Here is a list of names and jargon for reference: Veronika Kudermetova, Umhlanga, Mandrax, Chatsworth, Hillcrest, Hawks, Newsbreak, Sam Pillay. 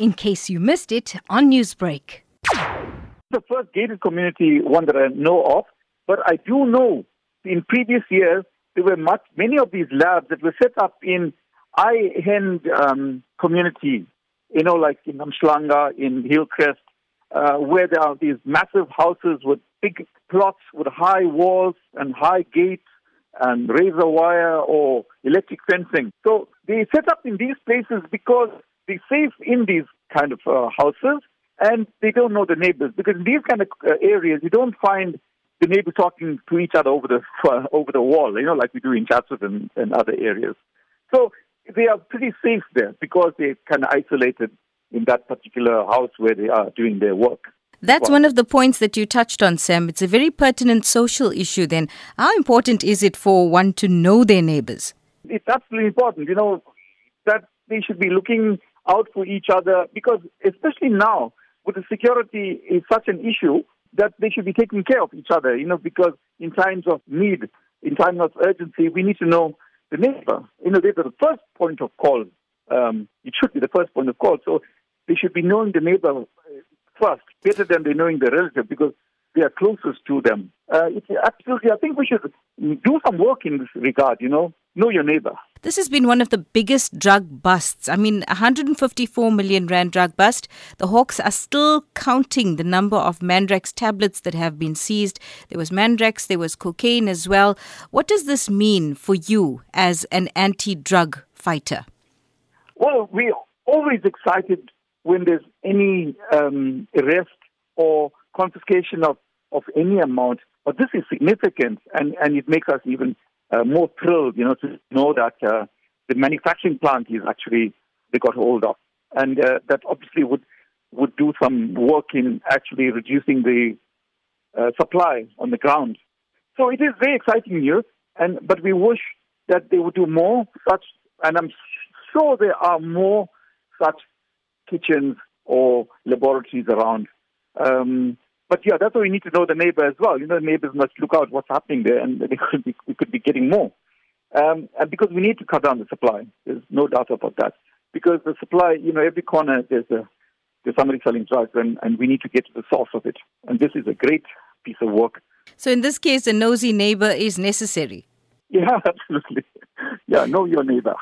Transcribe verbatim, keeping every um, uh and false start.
in case you missed it on Newsbreak. The first gated community one that I know of, but I do know in previous years there were much, many of these labs that were set up in high-end um, communities, you know, like in Umhlanga, in Hillcrest, uh, where there are these massive houses with big plots with high walls and high gates and razor wire or electric fencing. So they set up in these places because they're safe in these kind of uh, houses, and they don't know the neighbors, because in these kind of uh, areas you don't find the neighbors talking to each other over the uh, over the wall, you know, like we do in Chatsworth and, and other areas. So they are pretty safe there because they're kind of isolated in that particular house where they are doing their work. That's well, one of the points that you touched on, Sam. It's a very pertinent social issue then. How important is it for one to know their neighbors? It's absolutely important, you know, that they should be looking out for each other, because especially now, with the security is such an issue that they should be taking care of each other, you know, because in times of need, in times of urgency, we need to know the neighbor. You know, they're the first point of call. Um, it should be the first point of call. So they should be knowing the neighbor first, better than they're knowing the relative, because they are closest to them. Uh, it's absolutely, I think we should do some work in this regard, you know. Know your neighbor. This has been one of the biggest drug busts. I mean, one hundred fifty-four million rand drug bust. The Hawks are still counting the number of Mandrax tablets that have been seized. There was Mandrax, there was cocaine as well. What does this mean for you as an anti-drug fighter? Well, we're always excited when there's any um, arrest or confiscation of, of any amount. But this is significant, and, and it makes us even Uh, more thrilled, you know, to know that uh, the manufacturing plant is actually, they got hold of. And uh, that obviously would would do some work in actually reducing the uh, supply on the ground. So it is very exciting news, and but we wish that they would do more such, and I'm sure there are more such kitchens or laboratories around. Um But yeah, that's why we need to know the neighbor as well. You know, neighbors must look out what's happening there, and they could be, we could be getting more. Um, and because we need to cut down the supply, there's no doubt about that. Because the supply, you know, every corner there's a there's somebody selling drugs, and, and we need to get to the source of it. And this is a great piece of work. So in this case, a nosy neighbor is necessary. Yeah, absolutely. Yeah, know your neighbor.